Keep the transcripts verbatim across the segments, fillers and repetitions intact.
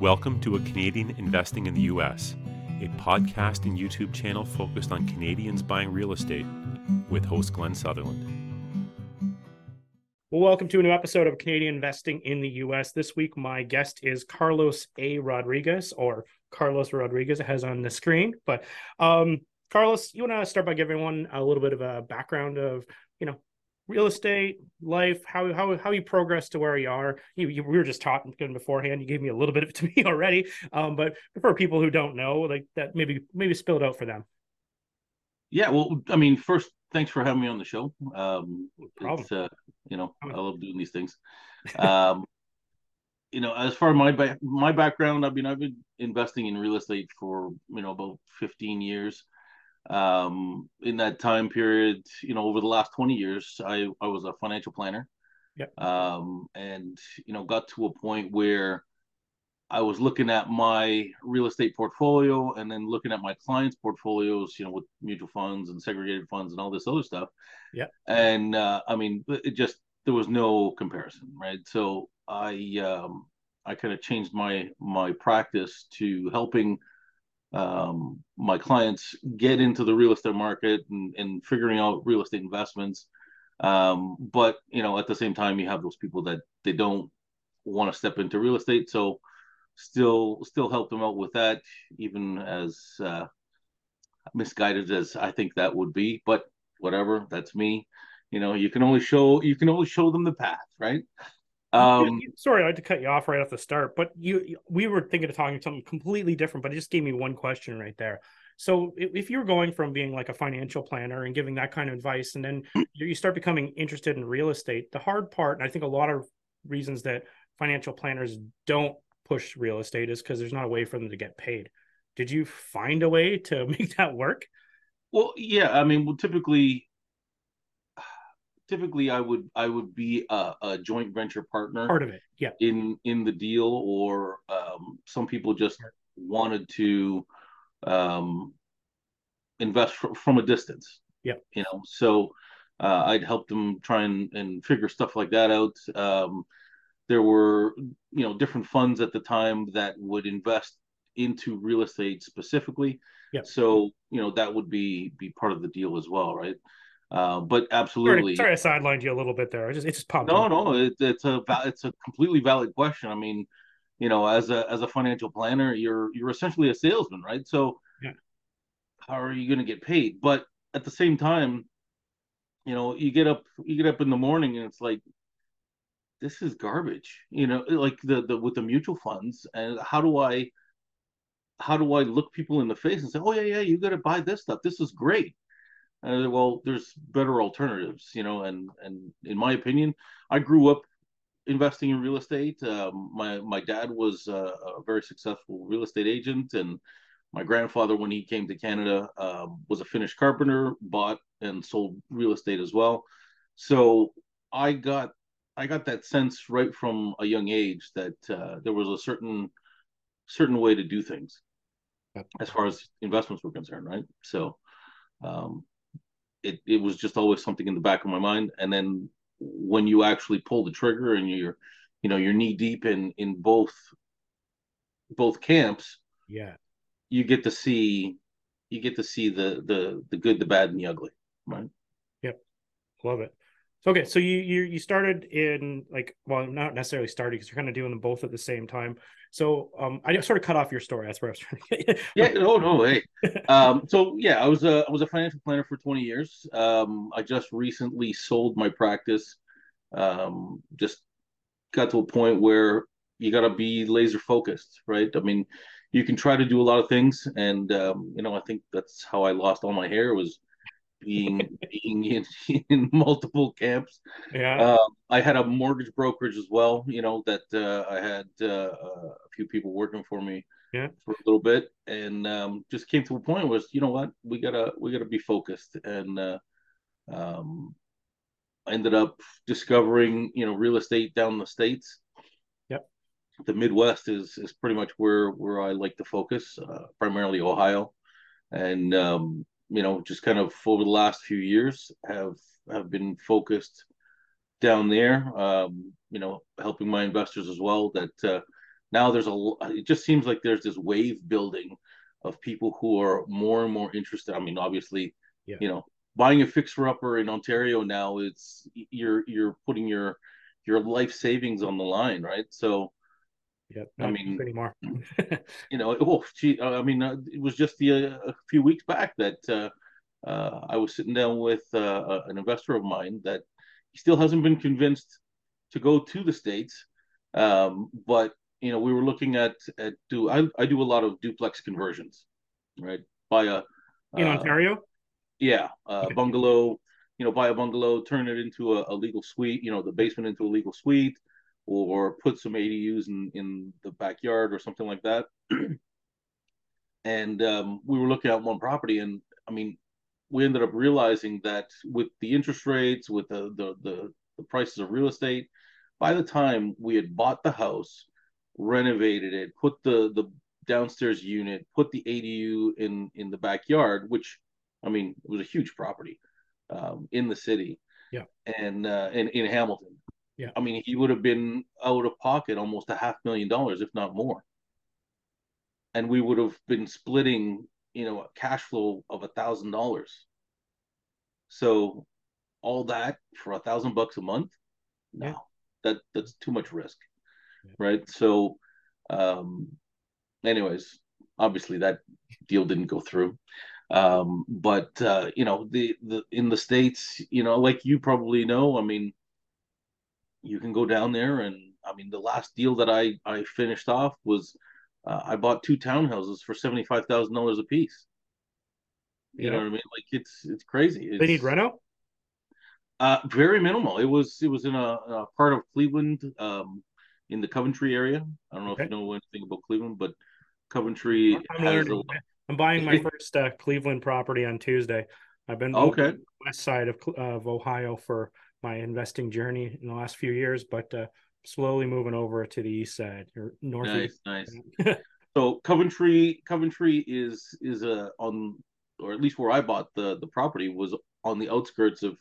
Welcome to A Canadian Investing in the U S, a podcast and YouTube channel focused on Canadians buying real estate with host Glenn Sutherland. Well, welcome to a new episode of Canadian Investing in the U S. This week, my guest is Carlos A. Rodriguez, or Carlos Rodriguez, it has on the screen. But um, Carlos, you want to start by giving everyone a little bit of a background of, you know, real estate, life, how how how you progress to where you are. You, you we were just talking beforehand. You gave me a little bit of it to me already, um, but for people who don't know, like that, maybe maybe spill it out for them. Yeah, well, I mean, first, thanks for having me on the show. Um, it's, uh, you know, I love doing these things. Um, you know, as far as my ba- my background, I've been I've been investing in real estate for you know about fifteen years. Um, in that time period, you know, over the last twenty years, I, I was a financial planner. Yep. Um, and, you know, got to a point where I was looking at my real estate portfolio and then looking at my clients' portfolios, you know, with mutual funds and segregated funds and all this other stuff. Yeah. And, uh, I mean, it just, there was no comparison, right? So I, um, I kind of changed my, my practice to helping um my clients get into the real estate market and, and figuring out real estate investments, um but you know at the same time you have those people that they don't want to step into real estate, so still still help them out with that, even as uh misguided as I think that would be. But whatever, that's me. You know you can only show you can only show them the path, right? Um, Sorry, I had to cut you off right off the start, but you, we were thinking of talking something completely different, but it just gave me one question right there. So if you're going from being like a financial planner and giving that kind of advice, and then you start becoming interested in real estate, the hard part, and I think a lot of reasons that financial planners don't push real estate is because there's not a way for them to get paid. Did you find a way to make that work? Well, yeah, I mean, well, typically... Typically, I would I would be a, a joint venture partner, part of it, yeah, in in the deal, or um, some people just wanted to um, invest fr- from a distance, yeah, you know. So uh, I'd help them try and, and figure stuff like that out. Um, there were you know different funds at the time that would invest into real estate specifically, yeah. So you know that would be be part of the deal as well, right? Uh, but absolutely. Sorry, sorry, I sidelined you a little bit there. It just, it just popped. No, up. no, it, it's a it's a completely valid question. I mean, you know, as a as a financial planner, you're you're essentially a salesman, right? So, yeah. How are you going to get paid? But at the same time, you know, you get up you get up in the morning and it's like, this is garbage. You know, like the the with the mutual funds, and how do I how do I look people in the face and say, oh yeah yeah, you got to buy this stuff. This is great. Uh, well, there's better alternatives, you know, and, and in my opinion, I grew up investing in real estate. Um, my, my dad was a, a very successful real estate agent. And my grandfather, when he came to Canada, um, was a Finnish carpenter, bought and sold real estate as well. So I got I got that sense right from a young age that uh, there was a certain certain way to do things as far as investments were concerned, right? So... Um, It it was just always something in the back of my mind, and then when you actually pull the trigger and you're, you know, you're knee deep in in both both camps, yeah, you get to see you get to see the the the good, the bad, and the ugly, right? Yep, love it. So okay, so you you you started in like well, not necessarily started because you're kind of doing them both at the same time. So um, I just sort of cut off your story. That's where I was trying to get you. Yeah, no, no, hey. um, so yeah, I was a I was a financial planner for twenty years. Um, I just recently sold my practice. Um, just got to a point where you got to be laser focused, right? I mean, you can try to do a lot of things, and um, you know, I think that's how I lost all my hair was being being in, in multiple camps. Yeah. Uh, I had a mortgage brokerage as well, you know, that uh, I had uh, a few people working for me yeah. for a little bit, and um, just came to a point where, you know what, we gotta we gotta be focused, and uh, um, ended up discovering you know real estate down the States. Yep. The Midwest is is pretty much where where I like to focus, uh, primarily Ohio, and um, you know, just kind of over the last few years have have been focused down there, um, you know, helping my investors as well that uh, now there's a, it just seems like there's this wave building of people who are more and more interested. I mean, obviously, yeah. you know, buying a fixer-upper in Ontario now, it's you're you're putting your your life savings on the line, right? So, yeah, I mean, anymore. you know, oh, gee, I mean, it was just the uh, a few weeks back that uh, uh, I was sitting down with uh, an investor of mine that he still hasn't been convinced to go to the States, um, but you know, we were looking at at do I I do a lot of duplex conversions, right? Buy a in uh, Ontario. Yeah, uh, okay. bungalow, you know, buy a bungalow, turn it into a, a legal suite, you know, the basement into a legal suite, or put some A D Us in, in the backyard or something like that. And um, we were looking at one property, and I mean, we ended up realizing that with the interest rates, with the the the, the prices of real estate, by the time we had bought the house, renovated it, put the the downstairs unit, put the A D U in in the backyard, which I mean, it was a huge property um, in the city, yeah, and uh, in, in Hamilton. Yeah, I mean, he would have been out of pocket almost a half million dollars, if not more. And we would have been splitting, you know, a cash flow of a thousand dollars. So, all that for a thousand bucks a month? No, yeah. that that's too much risk, yeah. right? So, um, anyways, obviously that deal didn't go through. Um, but, uh, you know, the, the, in the States, you know, like you probably know, I mean, you can go down there and I mean, the last deal that I, I finished off was, uh, I bought two townhouses for seventy-five thousand dollars a piece. You yeah. know what I mean? Like it's, it's crazy. It's, they need reno? Uh, very minimal. It was, it was in a, a part of Cleveland, um, in the Coventry area. I don't know okay. if you know anything about Cleveland, but Coventry I'm has learning. a I'm buying my first uh, Cleveland property on Tuesday. I've been okay. on the west side of, of Ohio for my investing journey in the last few years, but uh, slowly moving over to the east side or northeast. Nice, nice. So Coventry, Coventry is is a on, or at least where I bought the the property was on the outskirts of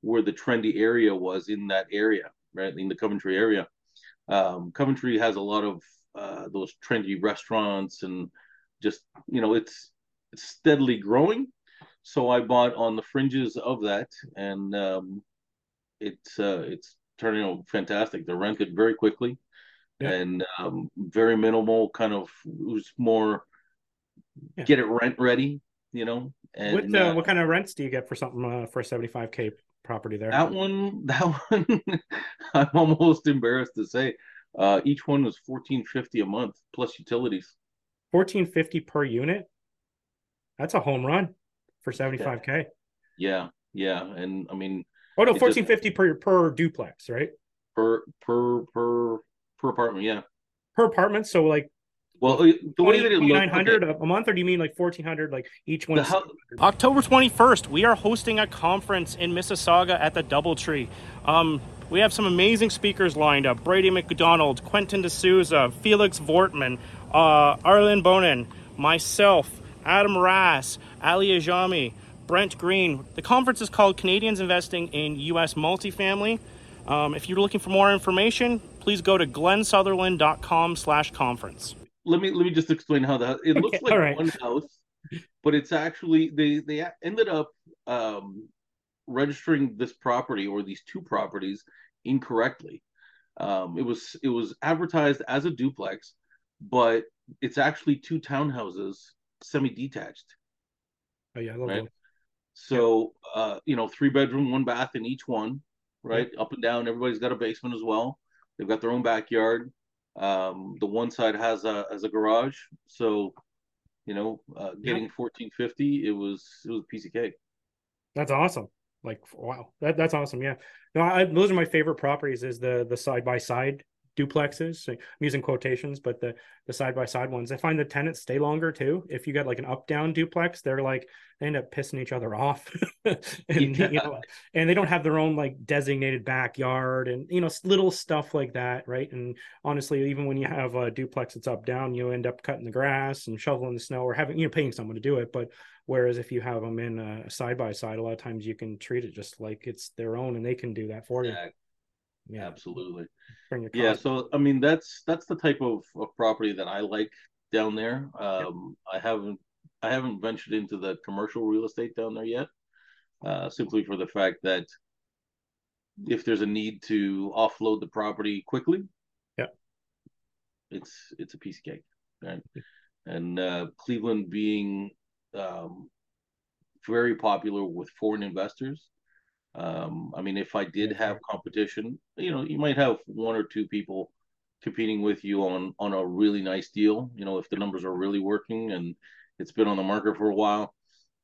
where the trendy area was in that area, right in the Coventry area. Um, Coventry has a lot of uh, those trendy restaurants and. Just, you know, it's, it's steadily growing. So I bought on the fringes of that, and um, it's uh, it's turning out fantastic. They rented very quickly yeah. and um, very minimal kind of, it was more yeah. get it rent ready, you know. And What, uh, uh, what kind of rents do you get for something uh, for a seventy-five K property there? That one, that one, I'm almost embarrassed to say. Uh, each one was fourteen fifty a month plus utilities. fourteen fifty per unit. That's a home run for seventy-five K. Yeah, yeah, and I mean, oh no, fourteen fifty per per duplex, right? Per per per per apartment, yeah. Per apartment, so like, well, the way that it looks, twenty-nine hundred okay. a month, or do you mean like fourteen hundred, like each one? October twenty-first, we are hosting a conference in Mississauga at the DoubleTree. Um, we have some amazing speakers lined up: Brady McDonald, Quentin De Souza, Felix Vortman. Uh, Arlen Bonin, myself, Adam Rass, Ali Ajami, Brent Green. The conference is called Canadians Investing in U S Multifamily. Um, if you're looking for more information, please go to glenn sutherland dot com slash conference. Let me let me just explain how that. It okay, looks like right. one house, but it's actually they they ended up um, registering this property or these two properties incorrectly. Um, it was it was advertised as a duplex. But it's actually two townhouses, semi-detached. Oh yeah, I love right? that. So yeah. uh, you know, three bedroom, one bath in each one, right? Yeah. Up and down. Everybody's got a basement as well. They've got their own backyard. Um, the one side has a has a garage. So, you know, uh, getting yeah. fourteen fifty, it was it was a piece of cake. That's awesome. Like wow, that that's awesome. Yeah, no, I, those are my favorite properties. Is the the side by side. Duplexes, so I'm using quotations, but the the side-by-side ones, I find the tenants stay longer too. If you got like an up-down duplex, they're like, they end up pissing each other off. and, yeah. you know, and they don't have their own like designated backyard and, you know, little stuff like that, right? And honestly, even when you have a duplex that's up-down, you end up cutting the grass and shoveling the snow or having, you know, paying someone to do it. But whereas if you have them in a side-by-side, a lot of times you can treat it just like it's their own and they can do that for you. Yeah. Yeah, absolutely. Yeah, so I mean, that's that's the type of, of property that I like down there. Um, yep. I haven't I haven't ventured into the commercial real estate down there yet, uh, simply for the fact that if there's a need to offload the property quickly, yeah, it's it's a piece of cake, right? And uh, Cleveland being um, very popular with foreign investors. Um, I mean, if I did have competition, you know, you might have one or two people competing with you on, on a really nice deal. You know, if the numbers are really working and it's been on the market for a while,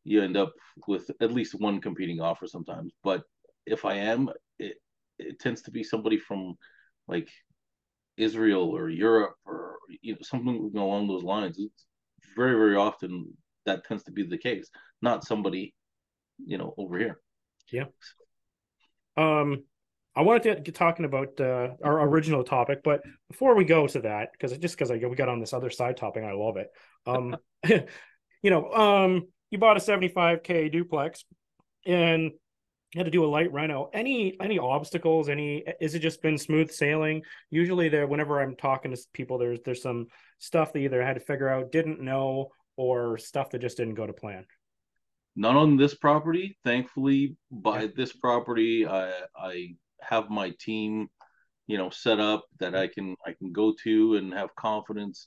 you end up with at least one competing offer sometimes. But if I am, it, it tends to be somebody from like Israel or Europe or, you know, something along those lines. It's very, very often that tends to be the case, not somebody, you know, over here. Yeah. Um, I wanted to get talking about uh, our original topic, but before we go to that, because just because I we got on this other side topic, I love it. Um, you know, um, you bought a seventy-five K duplex and had to do a light reno. Any any obstacles? Any? Is it just been smooth sailing? Usually, there. Whenever I'm talking to people, there's there's some stuff that either I had to figure out, didn't know, or stuff that just didn't go to plan. Not on this property, thankfully. By this property, I I have my team, you know, set up that I can I can go to and have confidence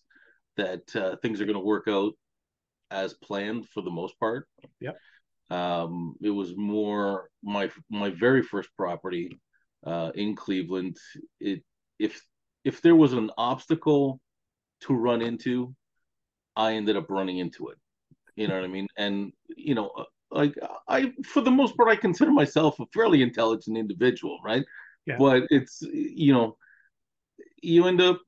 that uh, things are going to work out as planned for the most part. Yeah. Um, it was more my my very first property uh, in Cleveland. It if if there was an obstacle to run into, I ended up running into it. You know what I mean? And, you know, like I, for the most part, I consider myself a fairly intelligent individual, right? Yeah. But it's, you know, you end up,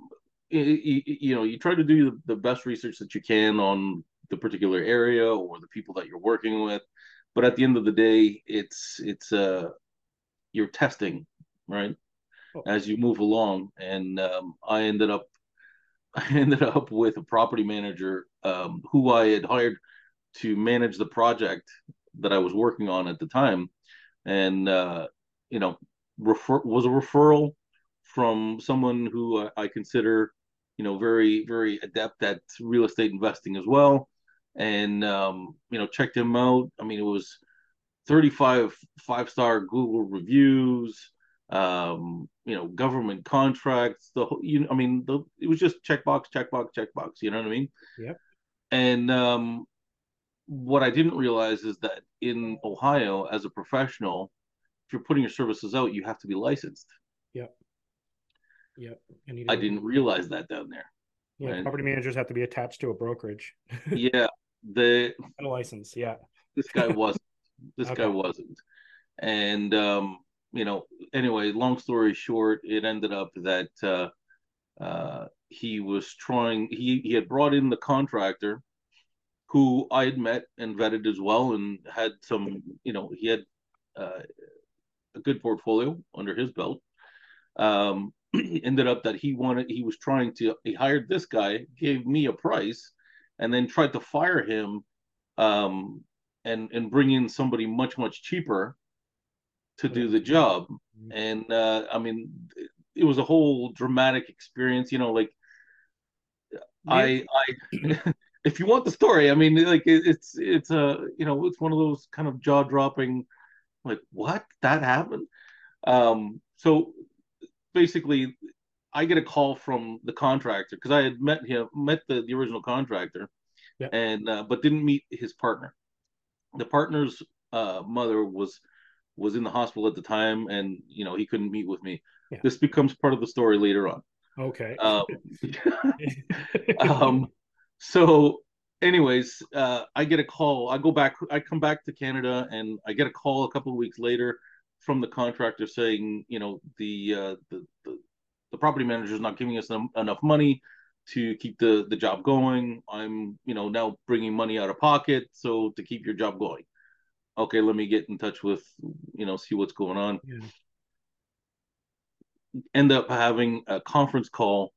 you, you know, you try to do the best research that you can on the particular area or the people that you're working with. But at the end of the day, it's, it's, uh, you're testing, right? Oh. As you move along. And um, I ended up, I ended up with a property manager um, who I had hired to manage the project that I was working on at the time. And, uh, you know, refer- was a referral from someone who I, I consider, you know, very, very adept at real estate investing as well. And, um, you know, checked him out. I mean, it was thirty-five five-star Google reviews, um, you know, government contracts, the whole, you know, I mean, the, it was just checkbox, checkbox, checkbox, you know what I mean? Yep. And, um, what I didn't realize is that in Ohio, as a professional, if you're putting your services out, you have to be licensed. Yep. Yep. And you didn't, I didn't realize that down there. Yeah, right? Property managers have to be attached to a brokerage. Yeah. The and a license, yeah. This guy wasn't. This okay. guy wasn't. And um, you know, anyway, long story short, it ended up that uh uh he was trying he, he had brought in the contractor who I had met and vetted as well, and had some, you know, he had uh, a good portfolio under his belt. Um, ended up that he wanted, he was trying to, he hired this guy, gave me a price, and then tried to fire him um, and, and bring in somebody much, much cheaper to do the job. And uh, I mean, it was a whole dramatic experience, you know, like yeah. I, I, if you want the story, I mean, like it, it's it's a uh, you know, it's one of those kind of jaw dropping, like what that happened. Um, so basically, I get a call from the contractor because I had met him, met the, the original contractor, yeah. and uh, but didn't meet his partner. The partner's uh, mother was was in the hospital at the time, and you know he couldn't meet with me. Yeah. This becomes part of the story later on. Okay. Um, um, So anyways, uh, I get a call. I go back, I come back to Canada, and I get a call a couple of weeks later from the contractor saying, you know, the uh, the, the the property manager is not giving us en- enough money to keep the, the job going. I'm, you know, now bringing money out of pocket. So to keep your job going. Okay, let me get in touch with, you know, see what's going on. Yeah. End up having a conference call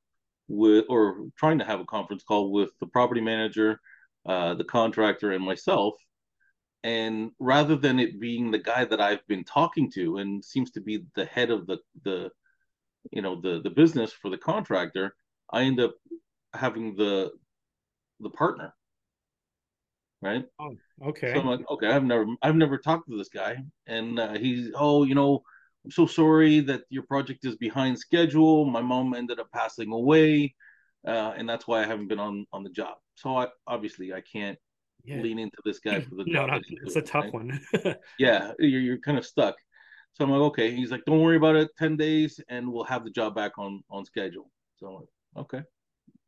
with, or trying to have a conference call with the property manager, uh, the contractor, and myself. And rather than it being the guy that I've been talking to and seems to be the head of the the you know, the the business for the contractor, I end up having the the partner. Right. Oh, okay. So I'm like, okay, I've never, I've never talked to this guy, and uh, he's, oh, you know, I'm so sorry that your project is behind schedule. My mom ended up passing away, uh, and that's why I haven't been on on the job. So I obviously I can't yeah. lean into this guy for the no, job. No, it's a tough right? one. Yeah, you're you're kind of stuck. So I'm like, okay. He's like, don't worry about it. Ten days, and we'll have the job back on on schedule. So I'm like, okay.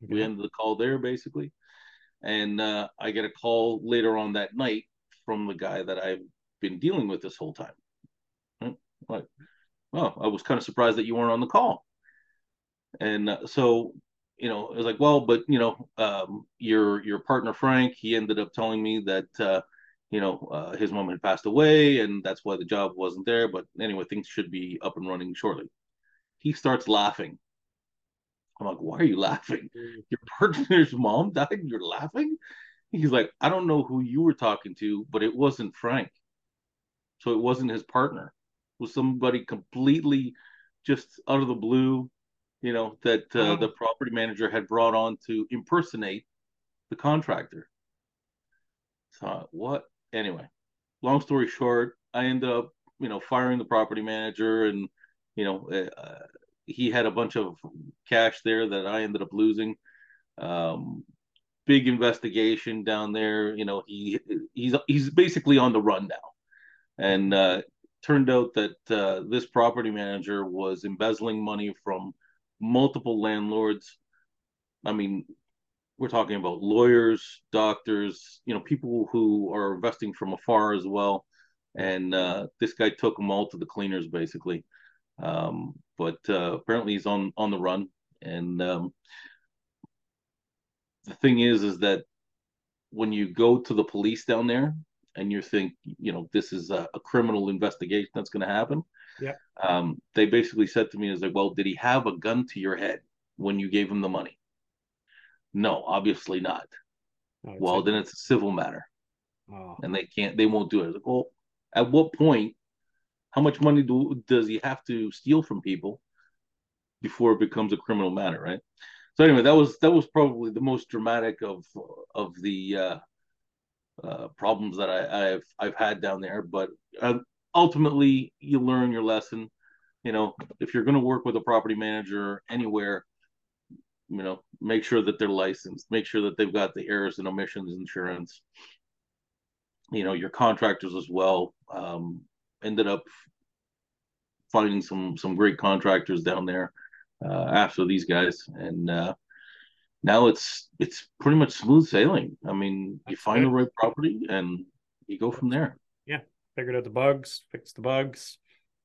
Yeah. We ended the call there, basically. And uh, I get a call later on that night from the guy that I've been dealing with this whole time. Right? Like, well, I was kind of surprised that you weren't on the call. And uh, so, you know, I was like, well, but, you know, um, your your partner, Frank, he ended up telling me that, uh, you know, uh, his mom had passed away and that's why the job wasn't there. But anyway, things should be up and running shortly. He starts laughing. I'm like, why are you laughing? Your partner's mom died and you're laughing? He's like, I don't know who you were talking to, but it wasn't Frank. So it wasn't his partner. It was somebody completely just out of the blue, you know, that uh, uh-huh. the property manager had brought on to impersonate the contractor. So what? Anyway, long story short, I ended up, you know, firing the property manager and, you know, uh, he had a bunch of cash there that I ended up losing. Um, big investigation down there. You know, he he's he's basically on the run now. And uh, turned out that uh, this property manager was embezzling money from multiple landlords. I mean, we're talking about lawyers, doctors, you know, people who are investing from afar as well. And uh, this guy took them all to the cleaners, basically. Um, but uh, apparently he's on, on the run. And um, the thing is, is that when you go to the police down there and you think, you know, this is a, a criminal investigation that's going to happen. Yeah. Um, they basically said to me, is like, well, did he have a gun to your head when you gave him the money? No, obviously not. No, well, like... then it's a civil matter. Oh. And they can't, they won't do it. Like, well, at what point? How much money do, does he have to steal from people before it becomes a criminal matter, right? So anyway, that was that was probably the most dramatic of of the uh, uh, problems that I, I've I've had down there. But uh, ultimately, you learn your lesson. You know, if you're going to work with a property manager anywhere, you know, make sure that they're licensed, make sure that they've got the errors and omissions insurance. You know, your contractors as well. Um, ended up finding some some great contractors down there uh, after these guys, and uh, now it's it's pretty much smooth sailing. I mean, you That's find good. the right property and you go from there. Yeah, figured out the bugs, fix the bugs,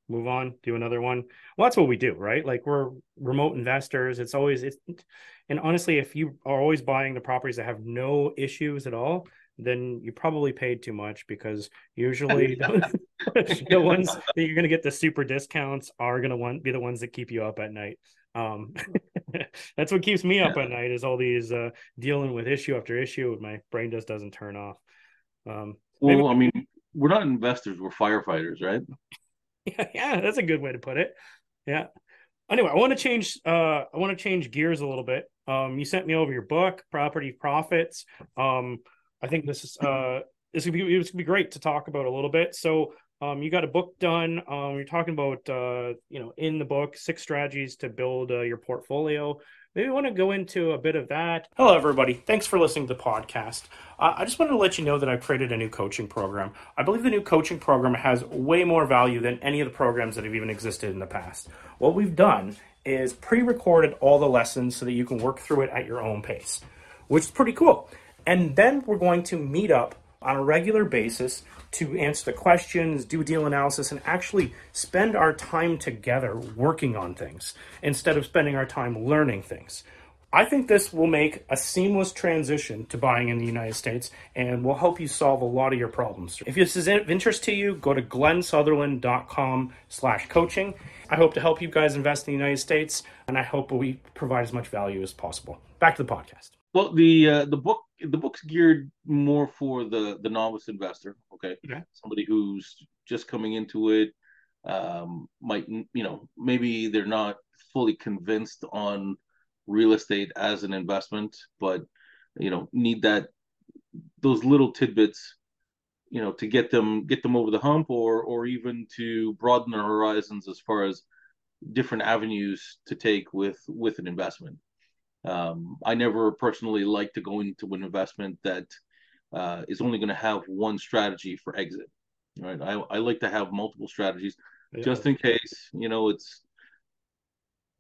move on, do another one. Well, that's what we do, right? Like, we're remote investors. It's always it's, and honestly, if you are always buying the properties that have no issues at all, then you probably paid too much, because usually the, the ones that you're going to get the super discounts are going to want be the ones that keep you up at night. Um, that's what keeps me yeah. up at night, is all these uh, dealing with issue after issue. My brain just doesn't turn off. Um, well, maybe... I mean, we're not investors. We're firefighters, right? yeah, yeah, that's a good way to put it. Yeah. Anyway, I want to change. Uh, I want to change gears a little bit. Um, you sent me over your book, Property Profits. Um, I think this is uh this would be it's gonna be great to talk about a little bit. So um you got a book done. Um you're talking about uh you know in the book six strategies to build uh, your portfolio. Maybe you want to go into a bit of that. Hello, everybody. Thanks for listening to the podcast. Uh, I just wanted to let you know that I've created a new coaching program. I believe the new coaching program has way more value than any of the programs that have even existed in the past. What we've done is pre-recorded all the lessons so that you can work through it at your own pace, which is pretty cool. And then we're going to meet up on a regular basis to answer the questions, do deal analysis, and actually spend our time together working on things instead of spending our time learning things. I think this will make a seamless transition to buying in the United States and will help you solve a lot of your problems. If this is of interest to you, go to glenn sutherland dot com slash coaching. I hope to help you guys invest in the United States, and I hope we provide as much value as possible. Back to the podcast. Well, the uh, the book the book's geared more for the, the novice investor, okay? okay? Somebody who's just coming into it, um, might, you know, maybe they're not fully convinced on real estate as an investment, but, you know, need that, those little tidbits, you know, to get them, get them over the hump, or, or even to broaden their horizons as far as different avenues to take with, with an investment. Um, I never personally like to go into an investment that uh, is only going to have one strategy for exit. Right. I, I like to have multiple strategies, yeah. just in case, you know, it's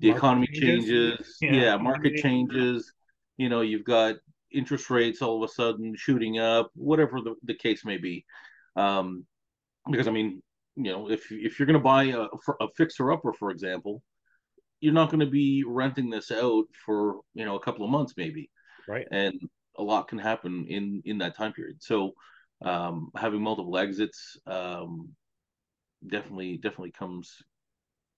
the market economy changes. changes. Yeah. yeah. Market changes, you know, you've got interest rates all of a sudden shooting up, whatever the, the case may be. Um, because I mean, you know, if, if you're going to buy a, a fixer upper, for example, you're not going to be renting this out for, you know, a couple of months maybe. Right. And a lot can happen in, in that time period. So, Um, having multiple exits um, definitely, definitely comes.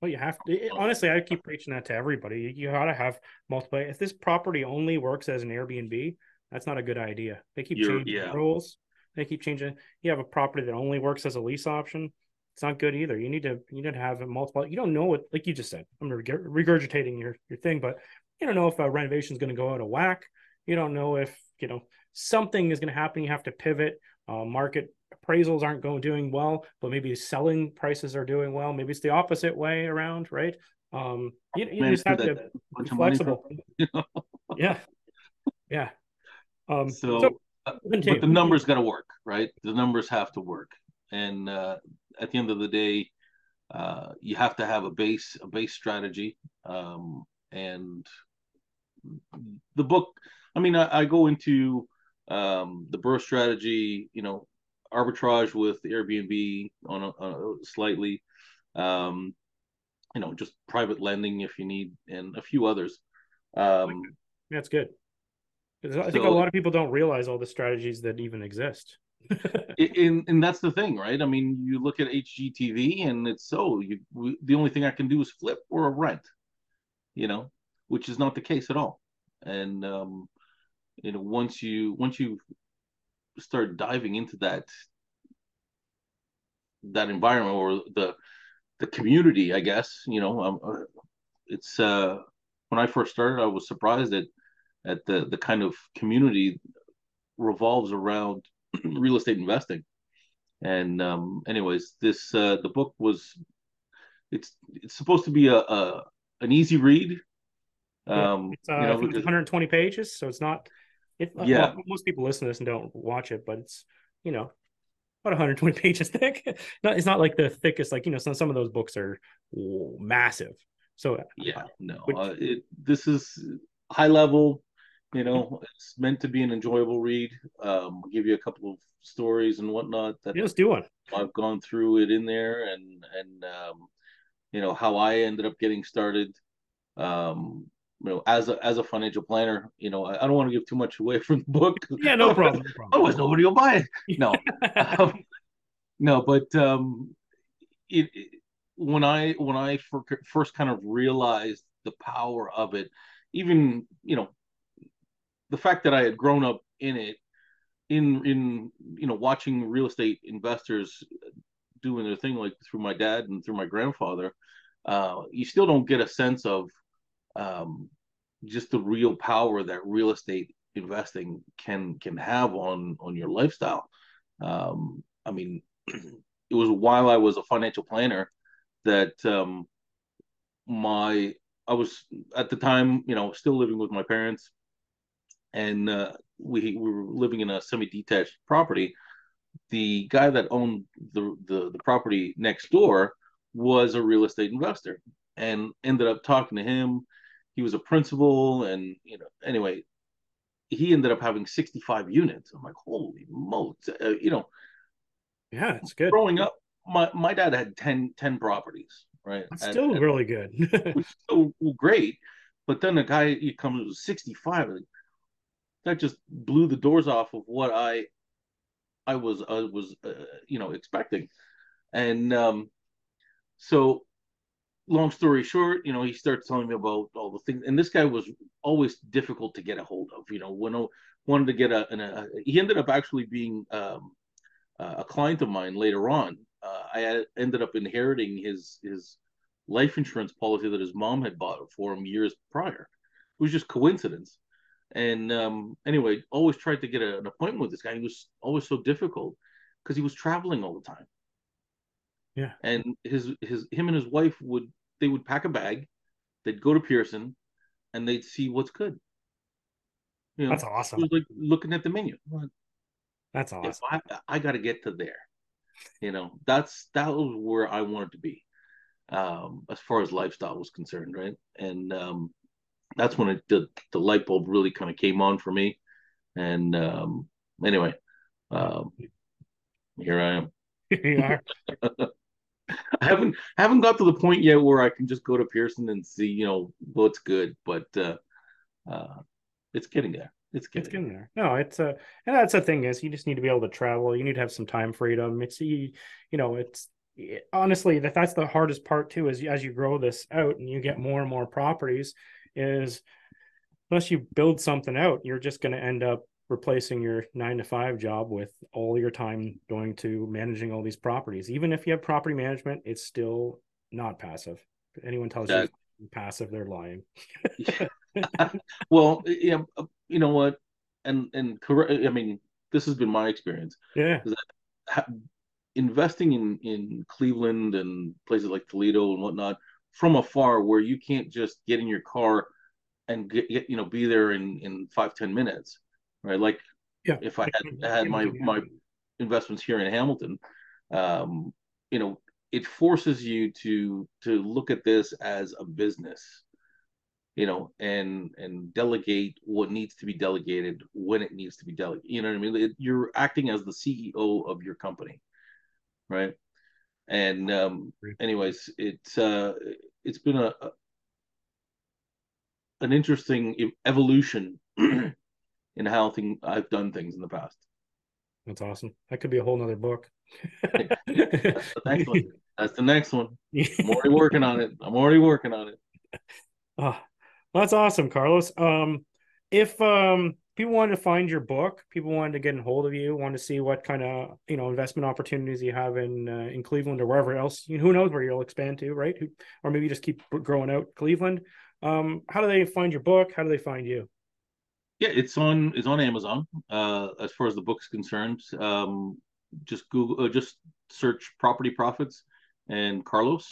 Well, you have to. It, honestly, I keep preaching that to everybody. You got to have multiple. If this property only works as an Airbnb, that's not a good idea. They keep You're, changing yeah. the rules. They keep changing. You have a property that only works as a lease option. It's not good either. You need to. You need to have a multiple. You don't know what, like you just said. I'm regurgitating your your thing, but you don't know if a renovation is going to go out of whack. You don't know if you know something is going to happen. You have to pivot. Uh, market appraisals aren't going doing well, but maybe selling prices are doing well. Maybe it's the opposite way around, right? Um, you, you just have to be flexible. yeah, yeah. Um, so, so but the numbers got to work, right? The numbers have to work, and uh, at the end of the day, uh, you have to have a base, a base strategy, um, and the book. I mean, I, I go into. Um, the BRRRR strategy, you know, arbitrage with Airbnb on a, on a slightly, um, you know, just private lending if you need, and a few others. Um, That's good. I think so, a lot of people don't realize all the strategies that even exist. and, and that's the thing, right? I mean, you look at H G T V and it's, so oh, the only thing I can do is flip or rent, you know, which is not the case at all. And, um, you know, once you once you start diving into that that environment or the the community, I guess, you know, um, it's uh, when I first started, I was surprised at at the the kind of community revolves around real estate investing. And um, anyways, this uh, the book was it's it's supposed to be a, a an easy read. Um, it's, uh, you know, it's one hundred twenty pages, so it's not. It, yeah. Well, most people listen to this and don't watch it, but it's, you know, about one hundred twenty pages thick. Not, it's not like the thickest, like, you know, some, some of those books are massive. So yeah, no, which, uh, it, this is high level, you know, it's meant to be an enjoyable read. Um, I'll give you a couple of stories and whatnot. That yeah, let's do one. I've gone through it in there and, and, um, you know, how I ended up getting started. Um, You know, as a as a financial planner, you know, I, I don't want to give too much away from the book. Yeah, no problem. No problem. Otherwise, nobody will buy it. No, um, no, but um, it, it when I when I for, first kind of realized the power of it, even you know, the fact that I had grown up in it, in in you know, watching real estate investors doing their thing, like through my dad and through my grandfather, uh, you still don't get a sense of um just the real power that real estate investing can can have on on your lifestyle. um I mean, it was while I was a financial planner that um my I was at the time, you know, still living with my parents, and uh, we, we were living in a semi-detached property. The guy that owned the the, the property next door was a real estate investor, and ended up talking to him. He was a principal, and you know, anyway, he ended up having sixty-five units. I'm like, holy moly, uh, you know. Yeah, it's good. Growing up, my, my dad had ten, ten properties, right? That's at, still at, really good. Which is still great, but then the guy, he comes with sixty-five. Like, that just blew the doors off of what I, I was, I was, uh, you know, expecting, and um, so. Long story short, you know, he starts telling me about all the things, and this guy was always difficult to get a hold of. You know, when I wanted to get a, an, a he ended up actually being um, a client of mine later on, uh, I ended up inheriting his his life insurance policy that his mom had bought for him years prior. It was just coincidence. And um, anyway, always tried to get a, an appointment with this guy. He was always so difficult because he was traveling all the time. Yeah. And his his him and his wife would they would pack a bag, they'd go to Pearson, and they'd see what's good. You know, that's awesome. It was like looking at the menu. Like, that's awesome. I, I got to get to there. You know, that's that was where I wanted to be, um, as far as lifestyle was concerned, right? And um, that's when it, the the light bulb really kind of came on for me. And um, anyway, um, here I am. Here you are. I haven't haven't got to the point yet where I can just go to Pearson and see, you know, what's good, but uh, uh, it's getting there. It's getting, it's getting there. there. No, it's a, and that's the thing is you just need to be able to travel. You need to have some time freedom. It's, you, you know, it's it, honestly, that that's the hardest part too, is as you grow this out and you get more and more properties is unless you build something out, you're just going to end up replacing your nine to five job with all your time going to managing all these properties. Even if you have property management, it's still not passive. If anyone tells that, you passive, they're lying. Well, yeah, you know what? And, and I mean, this has been my experience. Yeah. Investing in, in Cleveland and places like Toledo and whatnot from afar where you can't just get in your car and get, get you know, be there in, in five, ten minutes. Right, like yeah. if I had had my my investments here in Hamilton, um, you know, it forces you to to look at this as a business, you know, and and delegate what needs to be delegated when it needs to be delegated. You know what I mean? It, you're acting as the C E O of your company, right? And um, anyways, it's uh, it's been a, a an interesting evolution. And how thing, I've done things in the past. That's awesome. That could be a whole nother book. That's the next one. That's the next one. I'm already working on it. I'm already working on it. Oh, well, that's awesome, Carlos. Um, if um, people wanted to find your book, people wanted to get in hold of you, wanted to see what kind of you know investment opportunities you have in uh, in Cleveland or wherever else, you know, who knows where you'll expand to, right? Who, or maybe you just keep growing out Cleveland. Um, how do they find your book? How do they find you? Yeah, it's on it's on Amazon. Uh, as far as the book's concerned, um, just Google, uh, just search Property Profits and Carlos,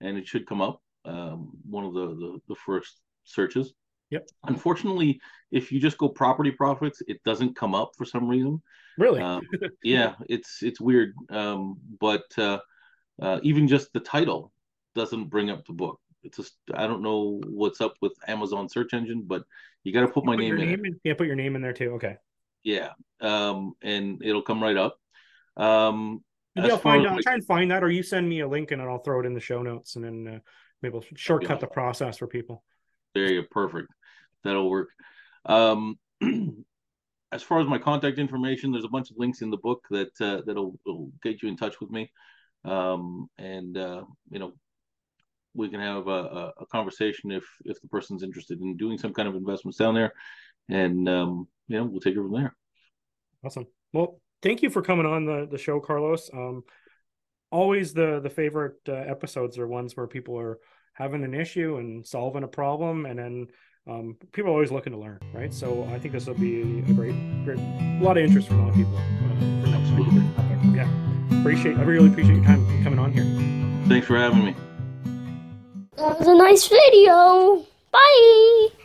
and it should come up. Um, one of the, the the first searches. Yep. Unfortunately, if you just go Property Profits, it doesn't come up for some reason. Really? Um, yeah, it's it's weird. Um, but uh, uh, even just the title doesn't bring up the book. It's just, I don't know what's up with Amazon search engine, but you got to put my put name, in, name in. Yeah, put your name in there too. Okay. Yeah, um, and it'll come right up. Um, maybe I'll find. Out, I'll try and find that, or you send me a link and I'll throw it in the show notes, and then uh, maybe we'll shortcut yeah. the process for people. There you go. Perfect. That'll work. Um, as far as my contact information, there's a bunch of links in the book that uh, that'll will get you in touch with me, um, and uh, you know. We can have a, a conversation if if the person's interested in doing some kind of investments down there, and um, you know we'll take it from there. Awesome. Well, thank you for coming on the the show, Carlos. Um, always the the favorite uh, episodes are ones where people are having an issue and solving a problem, and then um, people are always looking to learn, right? So I think this will be a great great a lot of interest from a lot of people. Uh, Absolutely. Yeah. Appreciate. I really appreciate your time coming on here. Thanks for having me. That was a nice video. Bye!